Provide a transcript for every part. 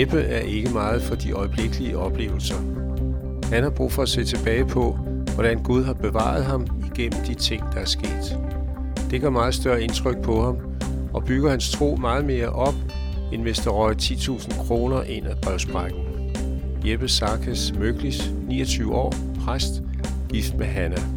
Jeppe er ikke meget for de øjeblikkelige oplevelser. Han har brug for at se tilbage på, hvordan Gud har bevaret ham igennem de ting, der er sket. Det gør meget større indtryk på ham og bygger hans tro meget mere op, end hvis der røg 10.000 kroner ind ad brevsprækken. Jeppe Sarkas Møklis, 29 år, præst, gift med Hannah.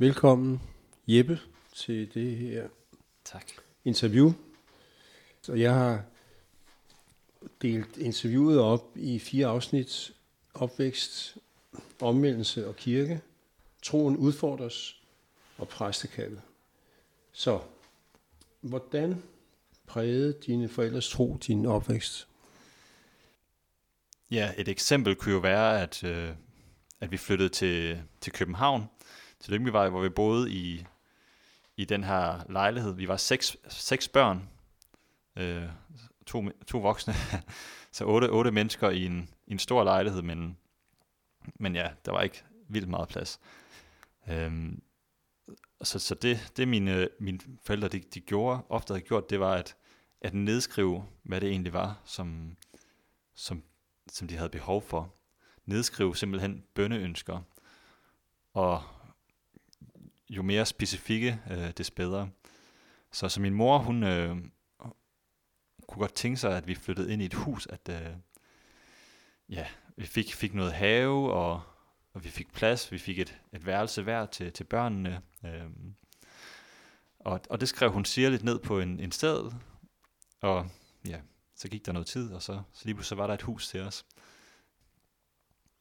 Velkommen, Jeppe, til det her interview. Så jeg har delt interviewet op i 4 afsnit: opvækst, omvendelse og kirke, troen udfordres og præstekaldet. Så hvordan prægede dine forældres tro din opvækst? Ja, et eksempel kunne jo være, at vi flyttede til København. Til Lyngbyvej, hvor vi boede i den her lejlighed. Vi var 6 børn, to voksne, så 8 mennesker i en stor lejlighed, men ja, der var ikke vildt meget plads. Så det mine forældre de gjorde, ofte havde gjort, det var at nedskrive, hvad det egentlig var, som de havde behov for. Nedskrive simpelthen bønneønsker, og jo mere specifikke, des bedre. Så min mor, hun kunne godt tænke sig, at vi flyttede ind i et hus, vi fik noget have, og vi fik plads, vi fik et værelse hver til børnene. Og det skrev hun sirligt ned på en seddel, og ja, så gik der noget tid, og så lige pludselig var der et hus til os.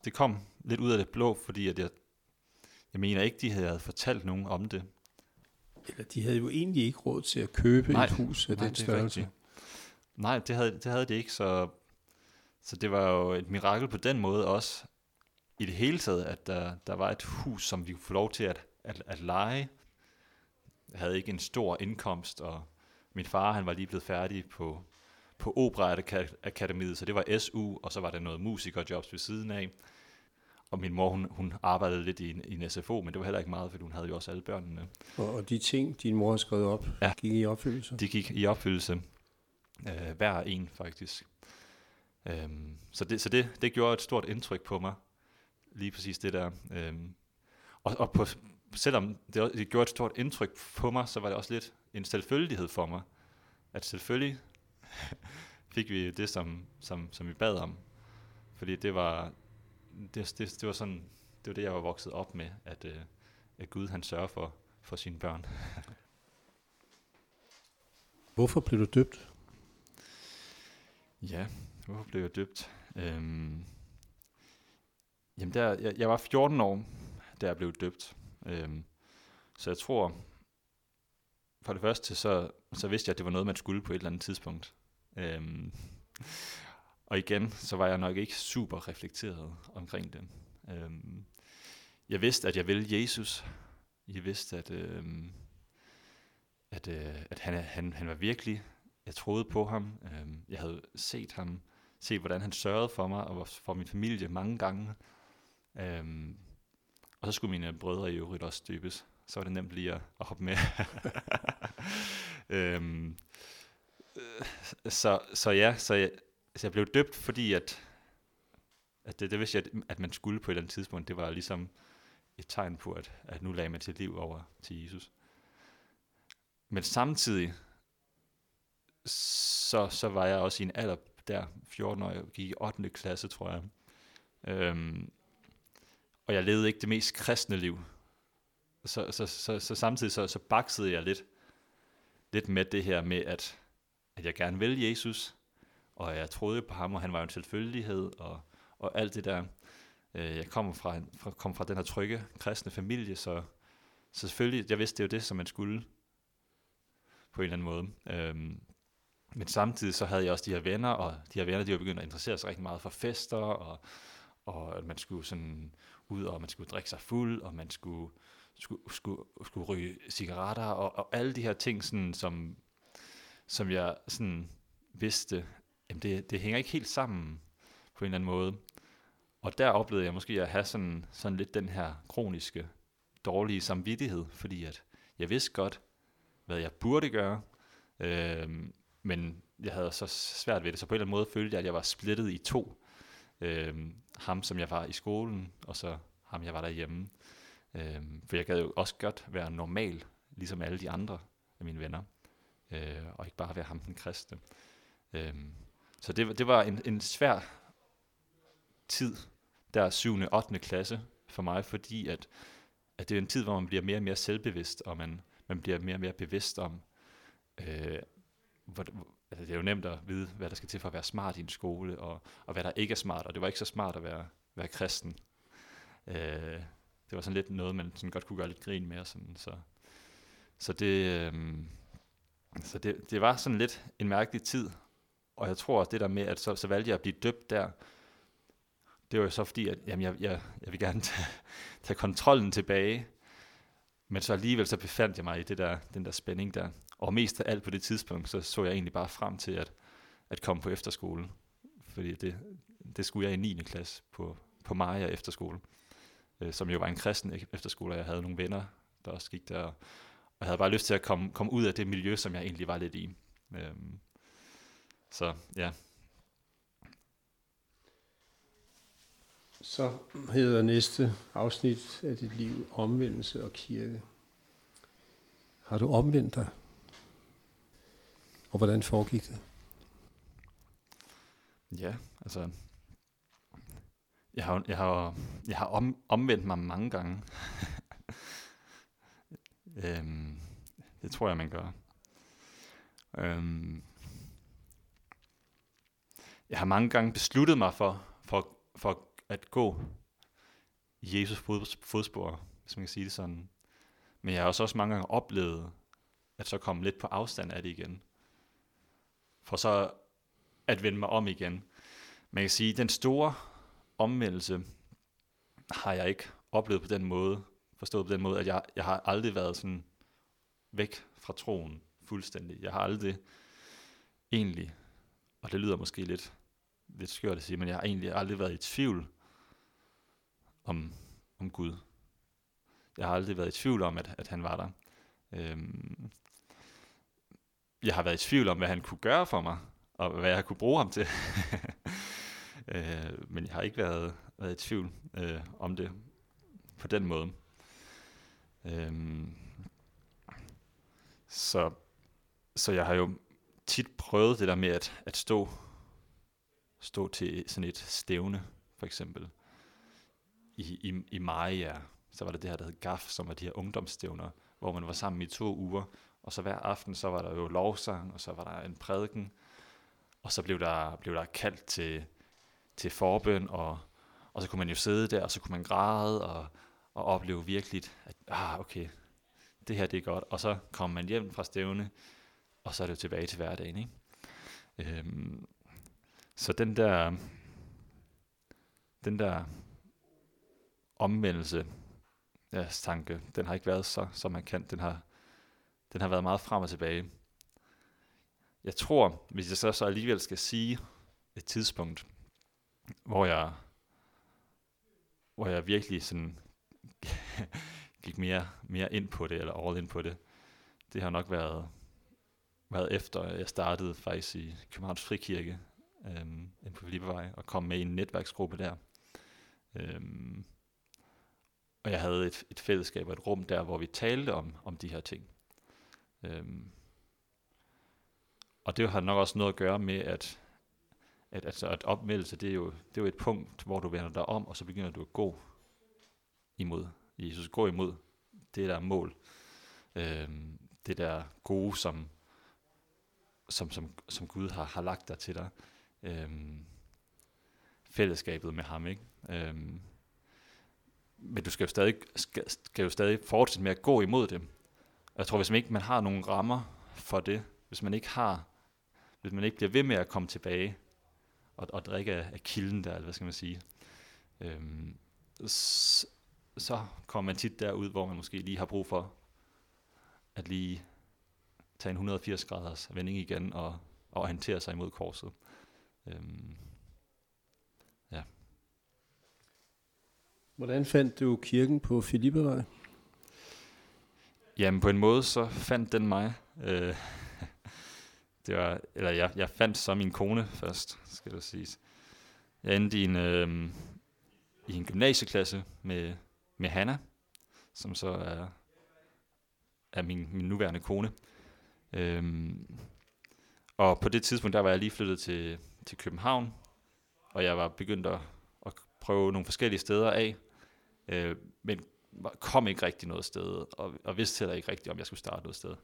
Det kom lidt ud af det blå, fordi at jeg mener ikke, de havde fortalt nogen om det. Eller de havde jo egentlig ikke råd til at købe et hus af den størrelse. Rigtigt. Nej, det havde de ikke, så det var jo et mirakel på den måde også. I det hele taget, at der var et hus, som vi kunne få lov til at leje. Jeg havde ikke en stor indkomst, og min far, han var lige blevet færdig på Operaakademiet, så det var SU, og så var der noget musikerjobs ved siden af. Og min mor, hun arbejdede lidt i en SFO, men det var heller ikke meget, fordi hun havde jo også alle børnene. Og de ting, din mor har skrevet op, gik i opfyldelse? De gik i opfyldelse. Hver en, faktisk. Så det gjorde et stort indtryk på mig. Lige præcis det der. Selvom det gjorde et stort indtryk på mig, så var det også lidt en selvfølgelighed for mig. At selvfølgelig fik vi det, som vi bad om. Fordi det var... Det var sådan, det var det, jeg var vokset op med, at Gud, han sørger for sine børn. Hvorfor blev du døbt? Ja, hvorfor blev jeg døbt? Jeg var 14 år, da jeg blev døbt. Så jeg tror, for det første, så vidste jeg, at det var noget, man skulle på et eller andet tidspunkt. Og igen, så var jeg nok ikke super reflekteret omkring det. Jeg vidste, at jeg ville Jesus. Jeg vidste, at han var virkelig. Jeg troede på ham. Jeg havde set ham. Set, hvordan han sørgede for mig og for min familie mange gange. Og så skulle mine brødre i øvrigt også døbes. Så var det nemt lige at hoppe med. Så jeg blev døbt, fordi at det vidste jeg, at man skulle på et eller andet tidspunkt. Det var ligesom et tegn på, at nu lagde man sit liv over til Jesus. Men samtidig, så var jeg også i en alder der, 14 år, jeg gik i 8. klasse, tror jeg. Og jeg levede ikke det mest kristne liv. Så samtidig, så baksede jeg lidt med det her med, at jeg gerne ville Jesus, og jeg troede på ham, og han var jo en selvfølgelighed, og alt det der. Jeg kom fra den her trygge, kristne familie, så selvfølgelig, jeg vidste, det var det, som man skulle, på en eller anden måde. Men samtidig, så havde jeg også de her venner, og de her venner, de var begyndt at interessere sig rigtig meget for fester, og at man skulle sådan ud, og man skulle drikke sig fuld, og man skulle skulle ryge cigaretter og alle de her ting, sådan, som jeg sådan vidste, jamen det hænger ikke helt sammen på en eller anden måde. Og der oplevede jeg måske at have sådan lidt den her kroniske, dårlige samvittighed, fordi at jeg vidste godt, hvad jeg burde gøre, men jeg havde så svært ved det, så på en eller anden måde følte jeg, at jeg var splittet i to. Ham, som jeg var i skolen, og så ham, jeg var derhjemme. For jeg gad jo også godt være normal, ligesom alle de andre af mine venner, og ikke bare være ham den kristne. Så det var en svær tid, der 7. og 8. klasse for mig, fordi at det er en tid, hvor man bliver mere og mere selvbevidst, og man bliver mere og mere bevidst om, altså det er jo nemt at vide, hvad der skal til for at være smart i en skole, og hvad der ikke er smart, og det var ikke så smart at være kristen. Det var sådan lidt noget, man sådan godt kunne gøre lidt grin med. Sådan, så det var sådan lidt en mærkelig tid, og jeg tror også det der med, at så valgte jeg at blive døbt der, det var jo så fordi, at jamen, jeg vil gerne tage kontrollen tilbage, men så alligevel så befandt jeg mig i den der spænding der. Og mest af alt på det tidspunkt, så jeg egentlig bare frem til at komme på efterskole. Fordi det skulle jeg i 9. klasse på Maja efterskole, som jo var en kristen efterskole, og jeg havde nogle venner, der også gik der. Og jeg havde bare lyst til at komme ud af det miljø, som jeg egentlig var lidt i. Så ja. Så hedder næste afsnit af dit liv omvendelse og kirke. Har du omvendt dig? Og hvordan foregik det? Ja, altså jeg har omvendt mig mange gange. Det tror jeg man gør. Jeg har mange gange besluttet mig for at gå i Jesus fodspor, hvis man kan sige det sådan. Men jeg har også mange gange oplevet at så komme lidt på afstand af det igen. For så at vende mig om igen. Man kan sige, at den store omvendelse har jeg ikke oplevet på den måde, forstået på den måde, at jeg har aldrig været sådan væk fra troen fuldstændig. Jeg har aldrig egentlig, og det lyder måske lidt skørt at sige, men jeg har egentlig aldrig været i tvivl om Gud. Jeg har aldrig været i tvivl om, at han var der. Jeg har været i tvivl om, hvad han kunne gøre for mig, og hvad jeg kunne bruge ham til. Men jeg har ikke været i tvivl om det på den måde. Så jeg har jo tit prøvet det der med at stå til sådan et stævne, for eksempel. I Maja, så var det her, der hed GAF, som var de her ungdomsstævner, hvor man var sammen i 2 uger, og så hver aften, så var der jo lovsang, og så var der en prædiken, og så blev der kaldt til forbøn, og så kunne man jo sidde der, og så kunne man græde, og opleve virkelig, at okay, det her det er godt, og så kom man hjem fra stævne, og så er det jo tilbage til hverdagen, ikke? Så den der omvendelse, tanke, den har ikke været så markant, den har været meget frem og tilbage. Jeg tror, hvis jeg så alligevel skal sige et tidspunkt, hvor jeg virkelig sådan gik mere ind på det, eller all ind på det, det har nok været efter, jeg startede faktisk i Københavns Frikirke, på Filippavej, og kom med i en netværksgruppe der. Og jeg havde et fællesskab og et rum der, hvor vi talte om de her ting. Og det har nok også noget at gøre med, at opmeldelse, det er jo et punkt, hvor du vender dig om, og så begynder du at gå imod Jesus. Gå imod det der mål. Det der gode, som Gud har lagt dig til dig. Fællesskabet med ham, ikke? Men du skal jo stadig fortsætte med at gå imod det. Jeg tror, hvis man ikke har nogen rammer for det, hvis man ikke bliver ved med at komme tilbage og drikke af kilden der, eller hvad skal man sige, så kommer man tit derud, hvor man måske lige har brug for at lige tage en 180 graders vending igen og orientere sig imod korset. Ja. Hvordan fandt du kirken på Filippavej? Jamen på en måde så fandt den mig. Jeg fandt så min kone først, skal det siges. Jeg endte i en gymnasieklasse med Hannah, som så er min nuværende kone. Og på det tidspunkt, der var jeg lige flyttet til København, og jeg var begyndt at prøve nogle forskellige steder af, men kom ikke rigtig noget sted, og vidste heller ikke rigtigt, om jeg skulle starte noget sted.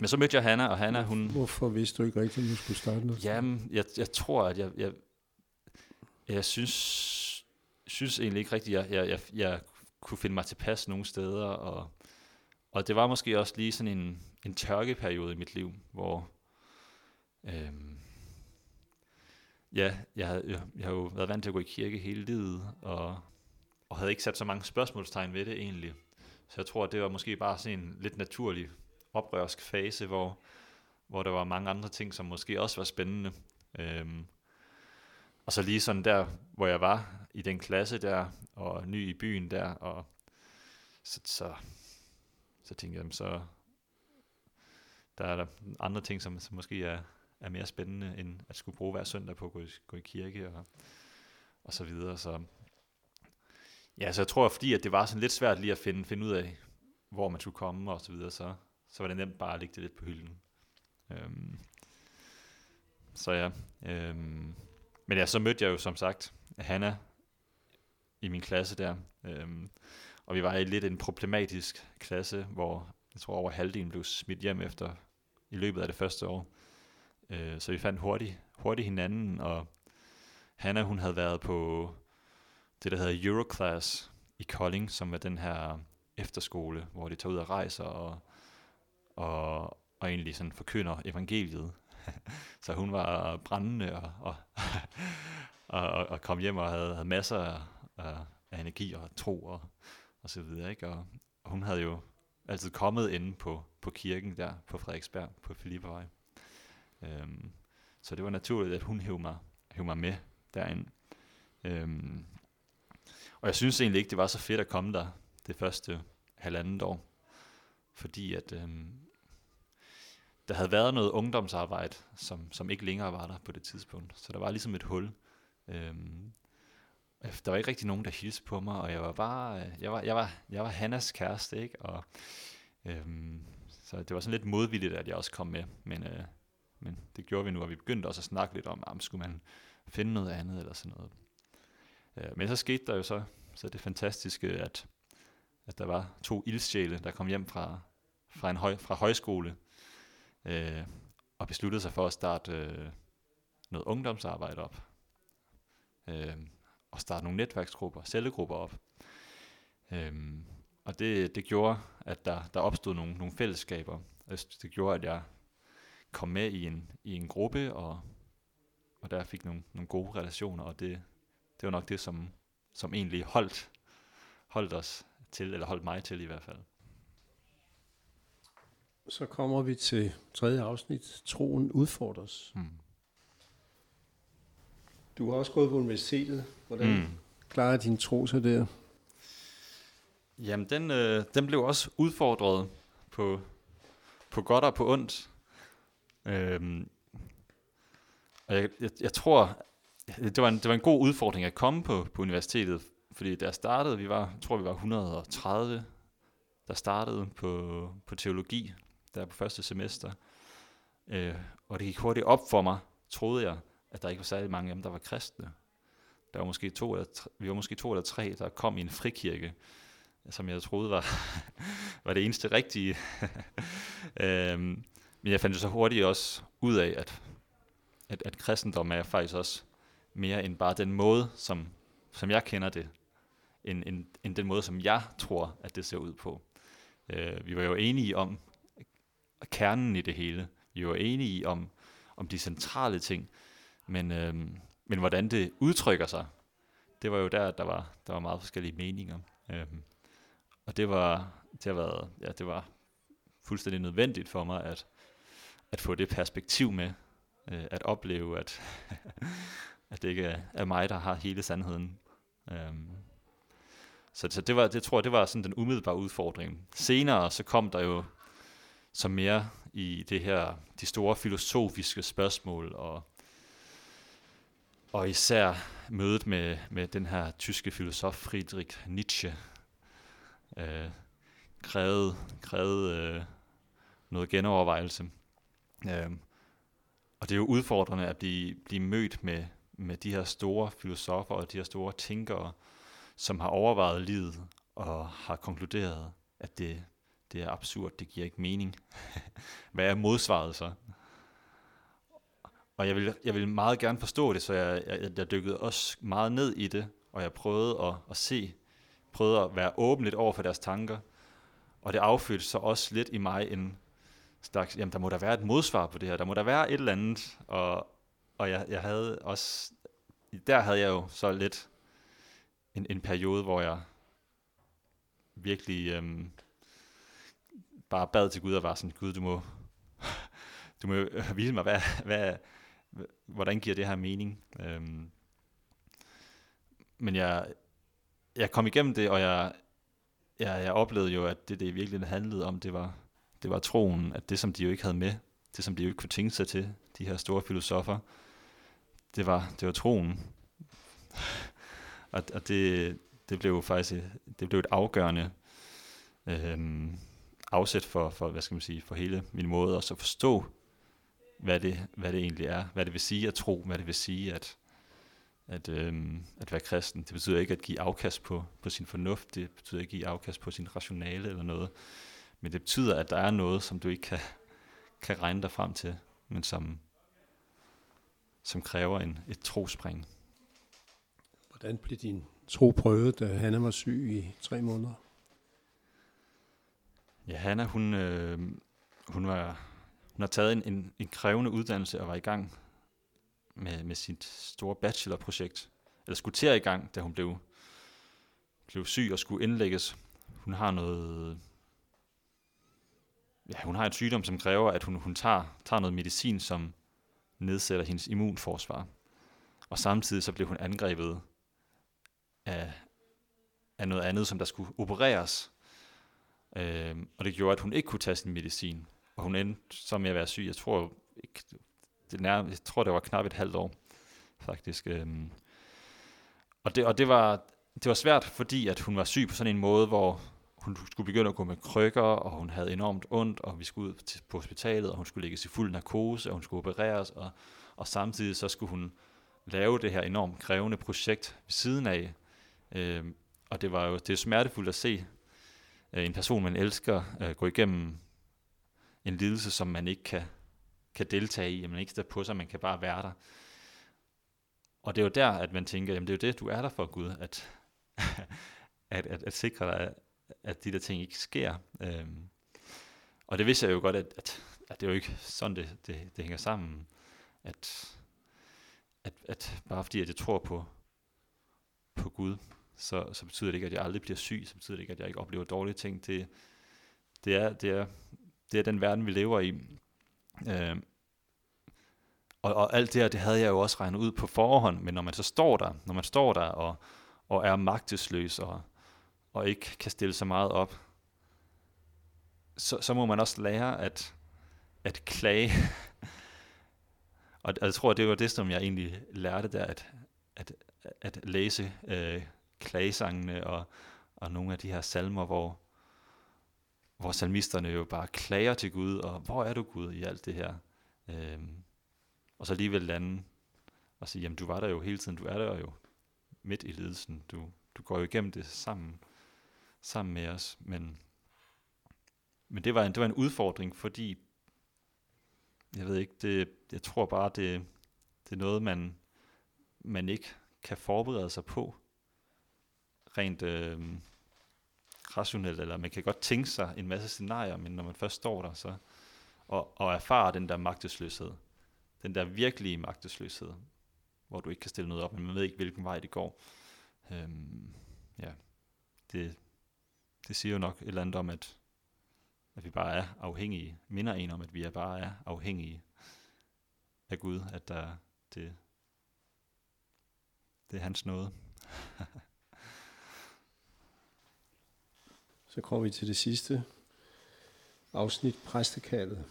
Men så mødte jeg Hannah, og Hannah, hun... Hvorfor vidste du ikke rigtigt, at du skulle starte noget sted? Jamen, jeg tror, at jeg synes egentlig ikke rigtigt, at jeg kunne finde mig tilpas nogle steder, og det var måske også lige sådan en tørkeperiode i mit liv, hvor jeg har jo været vant til at gå i kirke hele livet, og havde ikke sat så mange spørgsmålstegn ved det egentlig. Så jeg tror, at det var måske bare sådan en lidt naturlig oprørsk fase, hvor der var mange andre ting, som måske også var spændende. Og så lige sådan der, hvor jeg var i den klasse der, og ny i byen der, og så tænkte jeg, så der er der andre ting, som måske er mere spændende, end at skulle bruge hver søndag på at gå i kirke, og så videre. Så ja, så jeg tror, fordi at det var sådan lidt svært lige at finde ud af, hvor man skulle komme, og så videre, så var det nemt bare at lægge det lidt på hylden. Så ja. Men ja, så mødte jeg jo som sagt Hannah i min klasse der. Og vi var i lidt en problematisk klasse, hvor jeg tror over halvdelen blev smidt hjem efter i løbet af det første år. Så vi fandt hurtigt hinanden, og Hannah, hun havde været på det, der hedder Euroclass i Kolding, som var den her efterskole, hvor de tager ud og rejser og egentlig sådan forkynder evangeliet. Så hun var brændende og kom hjem og havde masser af energi og tro og så videre, ikke? Og hun havde jo altid kommet inde på kirken der på Frederiksberg på Filippavej. Så det var naturligt, at hun hævde mig med derind. Og jeg synes egentlig ikke, det var så fedt at komme der det første halvandet år, fordi at der havde været noget ungdomsarbejde, som ikke længere var der på det tidspunkt. Så der var ligesom et hul. Der var ikke rigtig nogen, der hilste på mig, og jeg var Hannas kæreste, ikke? Og så det var sådan lidt modvilligt, at jeg også kom med, men det gjorde vi nu, og vi begyndte også at snakke lidt om, skulle man finde noget andet eller sådan noget. Men så skete der jo så det fantastiske, at der var to ildsjæle, der kom hjem fra højskole, og besluttede sig for at starte noget ungdomsarbejde op, og starte nogle netværksgrupper, cellegrupper op. Og det gjorde, at der opstod nogle fællesskaber. Det gjorde, at jeg kom med i en gruppe, og der fik nogle gode relationer, og det var nok det, som egentlig holdt os til, eller holdt mig til i hvert fald. Så kommer vi til tredje afsnit. Troen udfordres. Du har også gået på universitetet. Hvordan klarer din tro sig der? Jamen, den blev også udfordret på godt og på ondt. Og jeg tror, det var en god udfordring at komme på universitetet, fordi da jeg startede, vi var 130, der startede på teologi, der på første semester. Og det gik hurtigt op for mig, troede jeg, at der ikke var særlig mange af dem, der var kristne. Der var måske vi var måske 2 eller 3, der kom i en frikirke, som jeg troede var det eneste rigtige. Men jeg fandt jo så hurtigt også ud af, at kristendom er faktisk også mere end bare den måde, som jeg kender det, end den måde, som jeg tror, at det ser ud på. Vi var jo enige om kernen i det hele. Vi var enige om de centrale ting, men hvordan det udtrykker sig, det var jo der var meget forskellige meninger. Og det var fuldstændig nødvendigt for mig at få det perspektiv med, at opleve, at det ikke er mig, der har hele sandheden. Så det var sådan den umiddelbare udfordring. Senere så kom der jo så mere i det her, de store filosofiske spørgsmål, og især mødet med den her tyske filosof Friedrich Nietzsche, krævede noget genovervejelse. Og det er jo udfordrende at blive mødt med de her store filosofer og de her store tænkere, som har overvejet livet og har konkluderet, at det er absurd, det giver ikke mening. Hvad er modsvaret så? Og jeg ville meget gerne forstå det, så jeg dykkede også meget ned i det, og jeg prøvede at være åben lidt over for deres tanker, og det affødte så også lidt i mig en slags, jamen der må der være et modsvar på det her, der må der være et eller andet, og jeg havde også, der havde jeg jo så lidt en periode, hvor jeg virkelig bare bad til Gud og var sådan, Gud, du må vise mig, hvordan giver det her mening? Men jeg kom igennem det, og jeg oplevede jo, at det virkelig handlede om, det var troen, at det, som de jo ikke havde med, det, som de jo ikke kunne tænke sig til, de her store filosofer, det var troen. Og det blev jo faktisk et afgørende afsæt for, hvad skal man sige, for hele min måde at så forstå, hvad det egentlig er, hvad det vil sige at tro, hvad det vil sige at være kristen. Det betyder ikke at give afkast på sin fornuft, det betyder ikke at give afkast på sin rationale eller noget, men det betyder, at der er noget, som du ikke kan regne dig frem til, men som kræver et trospring. Hvordan blev din tro prøvet, da Hannah var syg i 3 måneder? Ja, Hannah, hun har taget en krævende uddannelse og var i gang med sit store bachelorprojekt. Eller skulle til i gang, da hun blev syg og skulle indlægges. Hun har noget... Ja, hun har en sygdom, som kræver, at hun tager noget medicin, som nedsætter hendes immunforsvar. Og samtidig så blev hun angrebet af noget andet, som der skulle opereres. Og det gjorde, at hun ikke kunne tage sin medicin. Og hun endte så med at være syg. Jeg tror, det var knap et halvt år, faktisk. Og det var svært, fordi at hun var syg på sådan en måde, hvor hun skulle begynde at gå med krykker, og hun havde enormt ondt, og vi skulle ud på hospitalet, og hun skulle lægges i fuld narkose, og hun skulle opereres, og samtidig så skulle hun lave det her enormt krævende projekt ved siden af. Og det er smertefuldt at se en person, man elsker, gå igennem en lidelse, som man ikke kan deltage i, at man ikke står på sig, man kan bare være der. Og det er jo der, at man tænker, jamen det er jo det, du er der for, Gud, at sikre dig, at de der ting ikke sker. Og det vidste jeg jo godt, at det er jo ikke sådan, det hænger sammen, at bare fordi at jeg tror på Gud, så betyder det ikke, at jeg aldrig bliver syg, så betyder det ikke, at jeg ikke oplever dårlige ting. Det er den verden, vi lever i. Og alt det her, det havde jeg jo også regnet ud på forhånd, men når man står der og er magtesløs og ikke kan stille så meget op, så må man også lære at klage. Og jeg tror, det var det, som jeg egentlig lærte der, at læse klagesangene og nogle af de her salmer, hvor salmisterne jo bare klager til Gud, og hvor er du, Gud, i alt det her? Og så alligevel lande og sige, jamen du var der jo hele tiden, du er der jo midt i lidelsen, du går jo igennem det sammen med os. Men det var en udfordring, fordi jeg ved ikke, jeg tror bare, det er noget, man ikke kan forberede sig på rent rationelt, eller man kan godt tænke sig en masse scenarier, men når man først står der, så og erfarer den der magtesløshed, den der virkelige magtesløshed, hvor du ikke kan stille noget op, men man ved ikke, hvilken vej det går, Ja, det siger jo nok et eller andet om, at vi bare er afhængige, minder en om, at vi bare er afhængige af Gud, at der, det er hans nåde. Så kommer vi til det sidste afsnit, præstekaldet.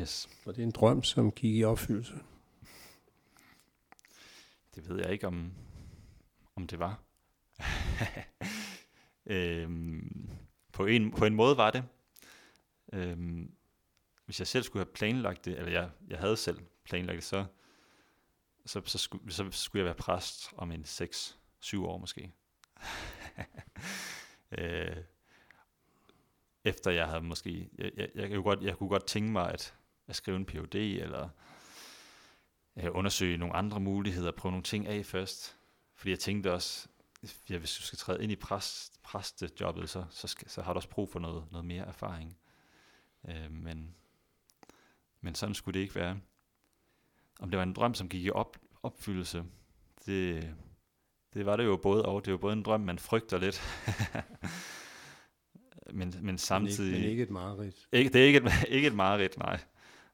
Yes. Og det er en drøm, som gik i opfyldelse. Det ved jeg ikke, om det var. På en måde var det. Hvis jeg selv skulle have planlagt det, eller jeg havde selv planlagt det, så skulle jeg være præst om en 6-7 år måske. Efter jeg havde måske... Jeg kunne godt tænke mig at skrive en PhD, eller undersøge nogle andre muligheder, prøve nogle ting af først. Fordi jeg tænkte også, hvis du skal træde ind i præstejobbet, så har du også brug for noget mere erfaring. Men sådan skulle det ikke være. Om det var en drøm, som gik i opfyldelse, det var det jo både, og det er jo både en drøm, man frygter lidt, men samtidig... Men ikke et mareridt. Det er ikke et mareridt, nej.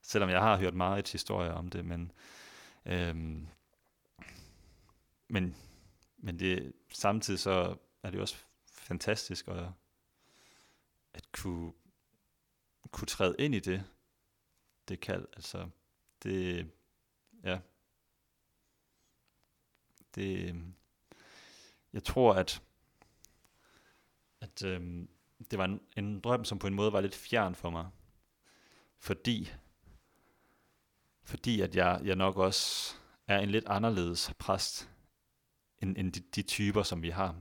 Selvom jeg har hørt mareridts historier om det, men det, samtidig så er det også fantastisk at kunne træde ind i det kald, altså det, ja, det, jeg tror at det var en drøm, som på en måde var lidt fjern for mig, fordi at jeg nok også er en lidt anderledes præst end de typer, som vi har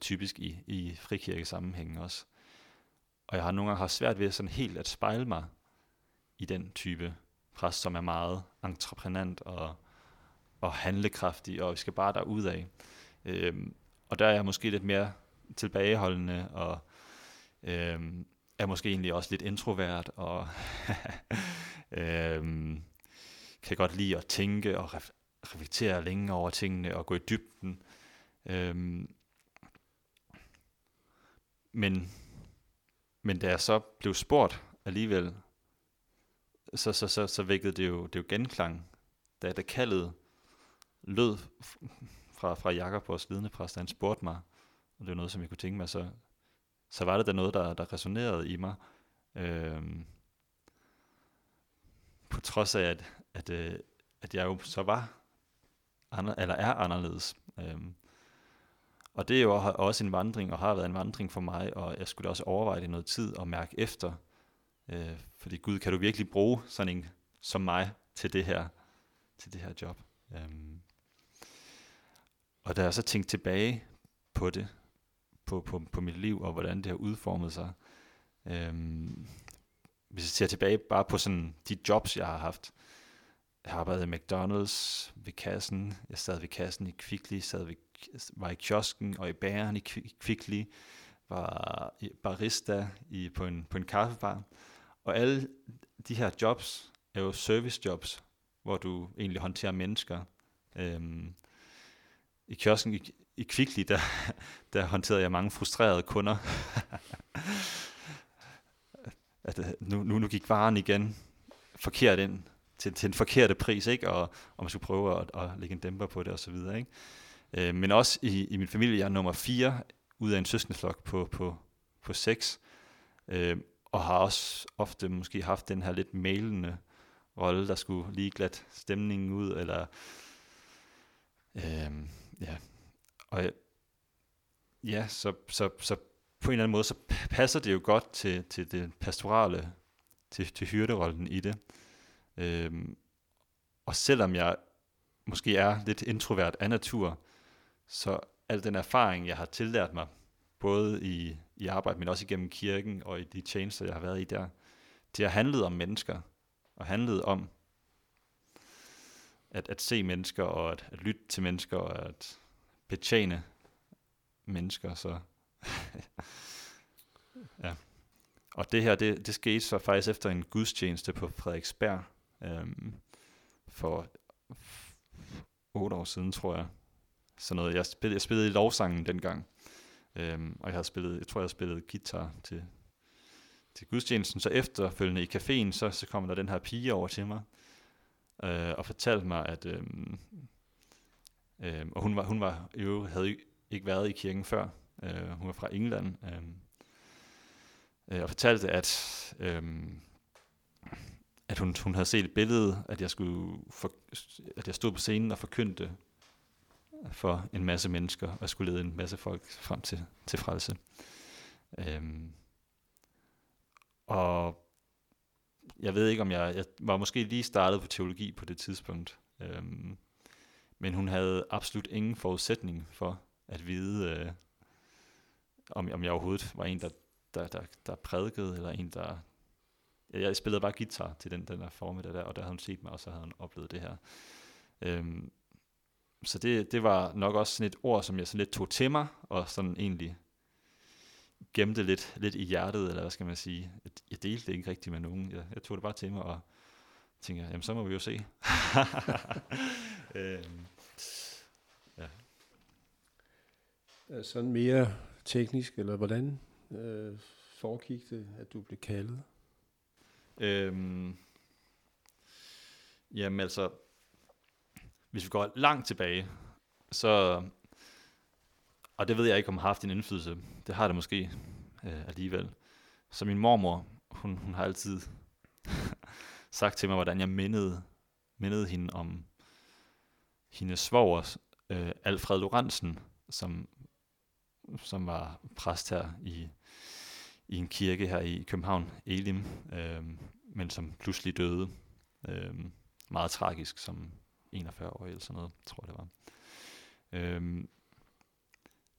typisk i frikirkesammenhængen også. Og jeg har nogle gange haft svært ved sådan helt at spejle mig i den type præst, som er meget entreprenant og handlekraftig, og vi skal bare derudad. Og der er jeg måske lidt mere tilbageholdende, og er måske egentlig også lidt introvert, og kan godt lide at tænke og reflektere længe over tingene og gå i dybden. Men da jeg så blev spurgt alligevel, så vækkede det jo genklang, da det kaldet lød fra Jakob, vores vidnepræst, han spurgte mig, og det var noget, som jeg kunne tænke mig, så var det da noget, der resonerede i mig, på trods af, at jeg jo så er anderledes. Og det er jo også en vandring, og har været en vandring for mig, og jeg skulle da også overveje det noget tid, og mærke efter, fordi Gud, kan du virkelig bruge sådan en som mig til det her job? Og da jeg så tænkte tilbage på det, på mit liv, og hvordan det har udformet sig, hvis jeg ser tilbage bare på sådan de jobs, jeg har haft, jeg har arbejdet i McDonald's, ved kassen, jeg sad ved kassen i Quickly, var i kiosken og i bageren i Quickly, var barista på en kaffebar. Og alle de her jobs er jo servicejobs, hvor du egentlig håndterer mennesker. I kiosken i Quickly, der håndterede jeg mange frustrerede kunder. At nu gik varen igen forkert ind til den forkerte pris, ikke? Og man skulle prøve at lægge en dæmper på det og så videre, ikke? Men også i min familie, jeg er nummer 4 ud af en søskendeflok på 6, og har også ofte måske haft den her lidt mailende rolle, der skulle lige glat stemningen ud, eller ja, og ja, så på en eller anden måde, så passer det jo godt til det pastorale, til hyrderollen i det. Og selvom jeg måske er lidt introvert af natur, så al den erfaring, jeg har tillært mig, både i arbejde, men også igennem kirken og i de tjenester, jeg har været i der, det har handlet om mennesker, og handlet om at se mennesker, og at lytte til mennesker, og at betjene mennesker. Så ja. Og det her, det skete så faktisk efter en gudstjeneste på Frederiksberg, for 8 år siden, tror jeg. sådan noget. Jeg spillede i lovsangen dengang, og jeg havde spillet guitar til gudstjenesten. Så efterfølgende i caféen, så kom der den her pige over til mig, og fortalte mig, at og havde ikke været i kirken før, hun var fra England, og fortalte, at hun havde set et billede, at jeg stod på scenen og forkyndte for en masse mennesker, og skulle lede en masse folk frem til frelse. Og jeg ved ikke, om jeg var måske lige startet på teologi på det tidspunkt, men hun havde absolut ingen forudsætning for at vide, om jeg overhovedet var en, der prædikede, eller en, der... Jeg spillede bare guitar til den der formiddag der, og der havde hun set mig, og så havde hun oplevet det her. Så det var nok også sådan et ord, som jeg sådan lidt tog til mig, og sådan egentlig gemte lidt i hjertet, eller hvad skal man sige. Jeg delte det ikke rigtigt med nogen. Jeg tog det bare til mig, og tænkte, jamen så må vi jo se. Ja. Sådan mere teknisk, eller hvordan foregik det, at du blev kaldet? Jamen altså, hvis vi går langt tilbage, så, og det ved jeg ikke, om jeg har haft en indflydelse, det har det måske alligevel. Så min mormor, hun har altid sagt til mig, hvordan jeg mindede hende om hendes svoger, Alfred Lorenzen, som var præst her i en kirke her i København, Elim, men som pludselig døde. Meget tragisk, som 41-årig eller sådan noget, tror jeg det var.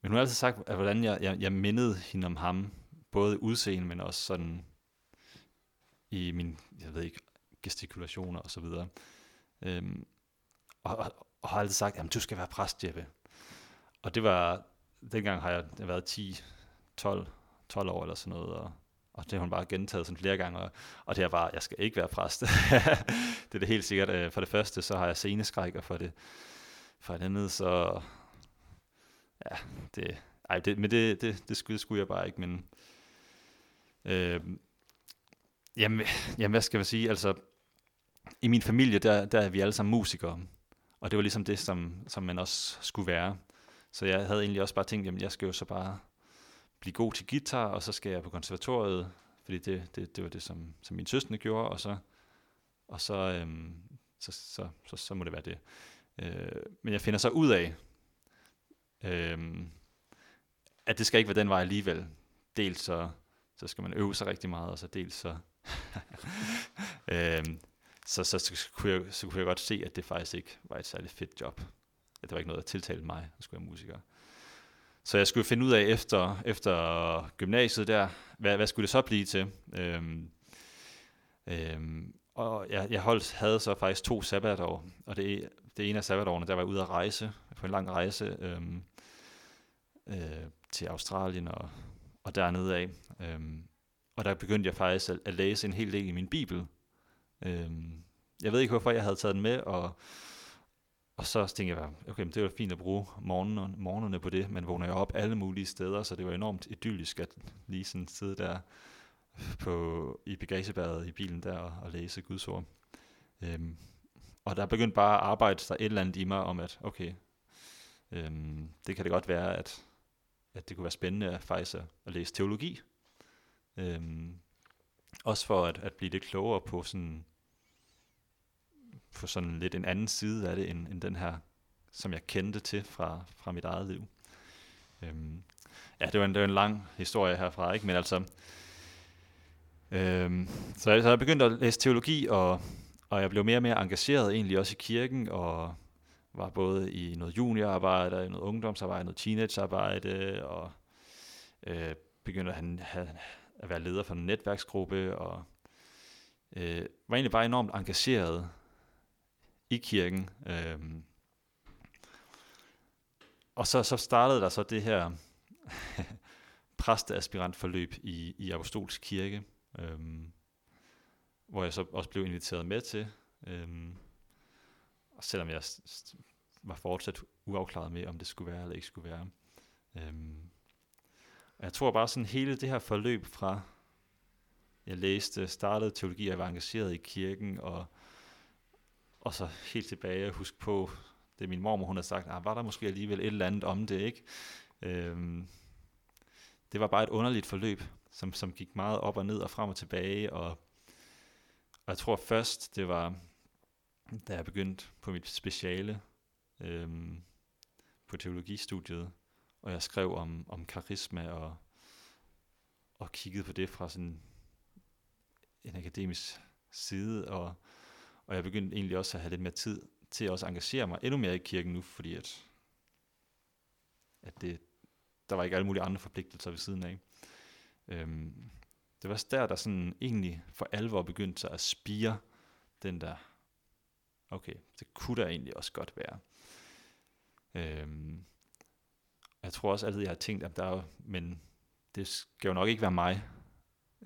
Men hun har altid sagt, at hvordan jeg mindede hende om ham, både udseende, men også sådan i min, jeg ved ikke, gestikulationer og så videre. Og har altid sagt, jamen du skal være præst, Jeppe. Og det var, dengang har jeg været 12 år eller sådan noget, og det har hun bare gentaget sådan flere gange, og det er bare, jeg skal ikke være præst. Det er det helt sikkert. For det første, så har jeg sceneskræk, og for det andet, så... Ja, det skulle jeg bare ikke, men... Jamen, hvad skal jeg sige? Altså, i min familie, der er vi alle sammen musikere, og det var ligesom det, som man også skulle være. Så jeg havde egentlig også bare tænkt, jamen, jeg skal jo så bare... blive god til guitar, og så skal jeg på konservatoriet, fordi det var det, som mine søstre gjorde, og så må det være det. Men jeg finder så ud af, at det skal ikke være den vej alligevel. Dels så skal man øve sig rigtig meget, og så dels så kunne jeg godt se, at det faktisk ikke var et særligt fedt job. At det var ikke noget, der tiltalte mig, at skulle være musiker. Så jeg skulle finde ud af efter gymnasiet der, hvad skulle det så blive til? Og jeg havde så faktisk 2 sabbatår, og det ene af sabbatårene, der var jeg ude at rejse, på en lang rejse til Australien og dernede af. Og der begyndte jeg faktisk at læse en hel del i min bibel. Jeg ved ikke, hvorfor jeg havde taget den med, og så tænkte jeg, okay, det var fint at bruge morgenerne på det, men vågner jeg op alle mulige steder, så det var enormt idyllisk at lige sådan sidde der i bagagebæret i bilen der og læse Guds ord. Og der begyndte bare at arbejde der et eller andet i mig om, at okay, det kan det godt være, at det kunne være spændende faktisk at læse teologi. Også for at blive lidt klogere på sådan... for sådan lidt en anden side af det, end den her, som jeg kendte til fra mit eget liv. Ja, det var en lang historie herfra, ikke? Men altså, så jeg begyndte at læse teologi, og jeg blev mere og mere engageret egentlig også i kirken, og var både i noget juniorarbejde, i noget ungdomsarbejde, noget teenagearbejde, og begyndte at være leder for en netværksgruppe, og var egentlig bare enormt engageret i kirken. Og så startede der så det her præsteaspirantforløb i Apostolskirke, hvor jeg så også blev inviteret med til. Og selvom jeg var fortsat uafklaret med, om det skulle være eller ikke skulle være. Og jeg tror bare sådan hele det her forløb fra, jeg læste, startede teologi, og jeg var engageret i kirken, og så helt tilbage, jeg husker på, det er min mormor, hun har sagt, var der måske alligevel et eller andet om det, ikke? Det var bare et underligt forløb, som gik meget op og ned og frem og tilbage, og jeg tror først, det var, da jeg begyndte på mit speciale på teologistudiet, og jeg skrev om karisma og kiggede på det fra sådan en akademisk side, og jeg begyndte egentlig også at have lidt mere tid til at også engagere mig endnu mere i kirken nu, fordi at der var ikke alle mulige andre forpligtelser ved siden af. Det var der sådan egentlig for alvor begyndte sig at spire den der, okay, det kunne der egentlig også godt være. Jeg tror også altid, jeg har tænkt, at der er jo, men det skal jo nok ikke være mig.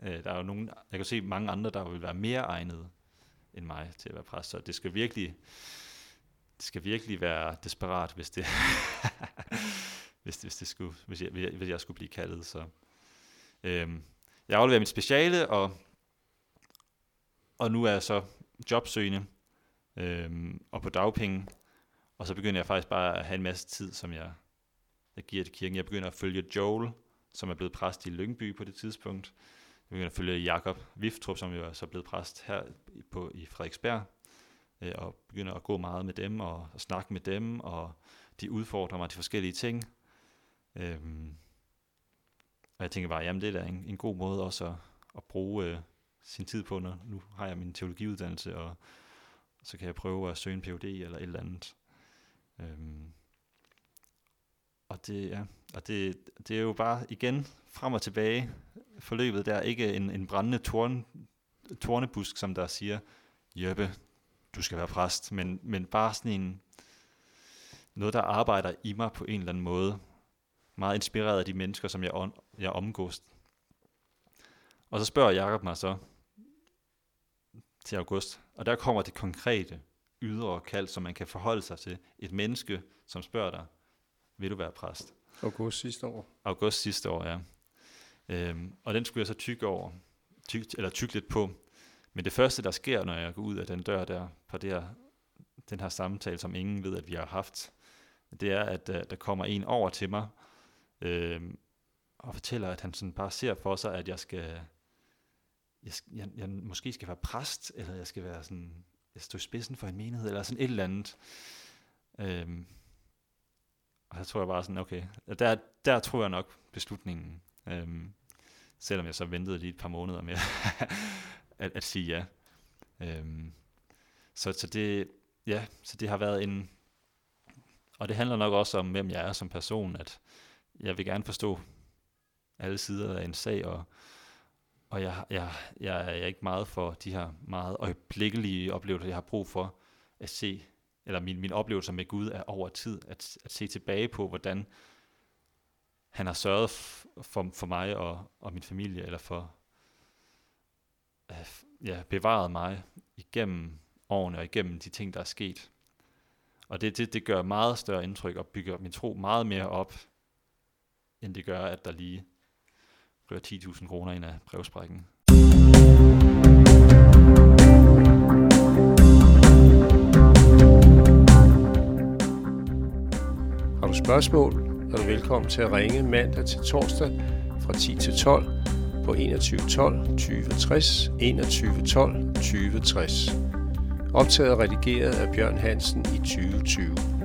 Der er jo nogen, jeg kan se mange andre, der vil være mere egnede end mig til at være præst, så det skal virkelig være desperat, hvis det, hvis jeg skulle blive kaldet. Så jeg afleverede mit speciale, og nu er jeg så jobsøgende og på dagpenge, og så begynder jeg faktisk bare at have en masse tid, som jeg giver til kirken. Jeg begynder at følge Joel, som er blevet præst i Lyngby på det tidspunkt. Jeg begynder at følge Jacob Viftrup, som jo er så blevet præst her i Frederiksberg, og begynder at gå meget med dem, og snakke med dem, og de udfordrer mig til forskellige ting. Og jeg tænker bare, jamen det er da en god måde også at bruge sin tid på, når nu har jeg min teologiuddannelse, og så kan jeg prøve at søge en PhD eller et eller andet. Og det er jo bare igen frem og tilbage forløbet der, ikke en brændende tornebusk, som der siger, Jeppe, du skal være præst, men bare sådan noget, der arbejder i mig på en eller anden måde, meget inspireret af de mennesker, som jeg omgås. Og så spørger Jakob mig så til august, og der kommer det konkrete ydre kald, som man kan forholde sig til, et menneske, som spørger dig, vil du være præst? August sidste år, ja. Og den skulle jeg så tygge lidt på. Men det første, der sker, når jeg går ud af den dør der, på den her samtale, som ingen ved, at vi har haft, det er, at der kommer en over til mig, og fortæller, at han sådan bare ser for sig, at jeg måske skal være præst, eller jeg skal være sådan, jeg står i spidsen for en menighed, eller sådan et eller andet. Og så tror jeg bare sådan, okay, der tror jeg nok beslutningen, selvom jeg så ventede lige et par måneder med at sige ja. Så det har været en, og det handler nok også om, hvem jeg er som person, at jeg vil gerne forstå alle sider af en sag, og jeg er ikke meget for de her meget øjeblikkelige oplevelser, jeg har brug for at se, eller min oplevelse med Gud er over tid, at se tilbage på, hvordan han har sørget for mig og min familie, eller for bevaret mig igennem årene og igennem de ting, der er sket. Og det gør meget større indtryk og bygger min tro meget mere op, end det gør, at der lige rører 10.000 kroner ind af brevsprækken. Har du spørgsmål, er du velkommen til at ringe mandag til torsdag fra 10 til 12 på 21 12 20 60 21 12 20 60. Optaget og redigeret af Bjørn Hansen i 2020.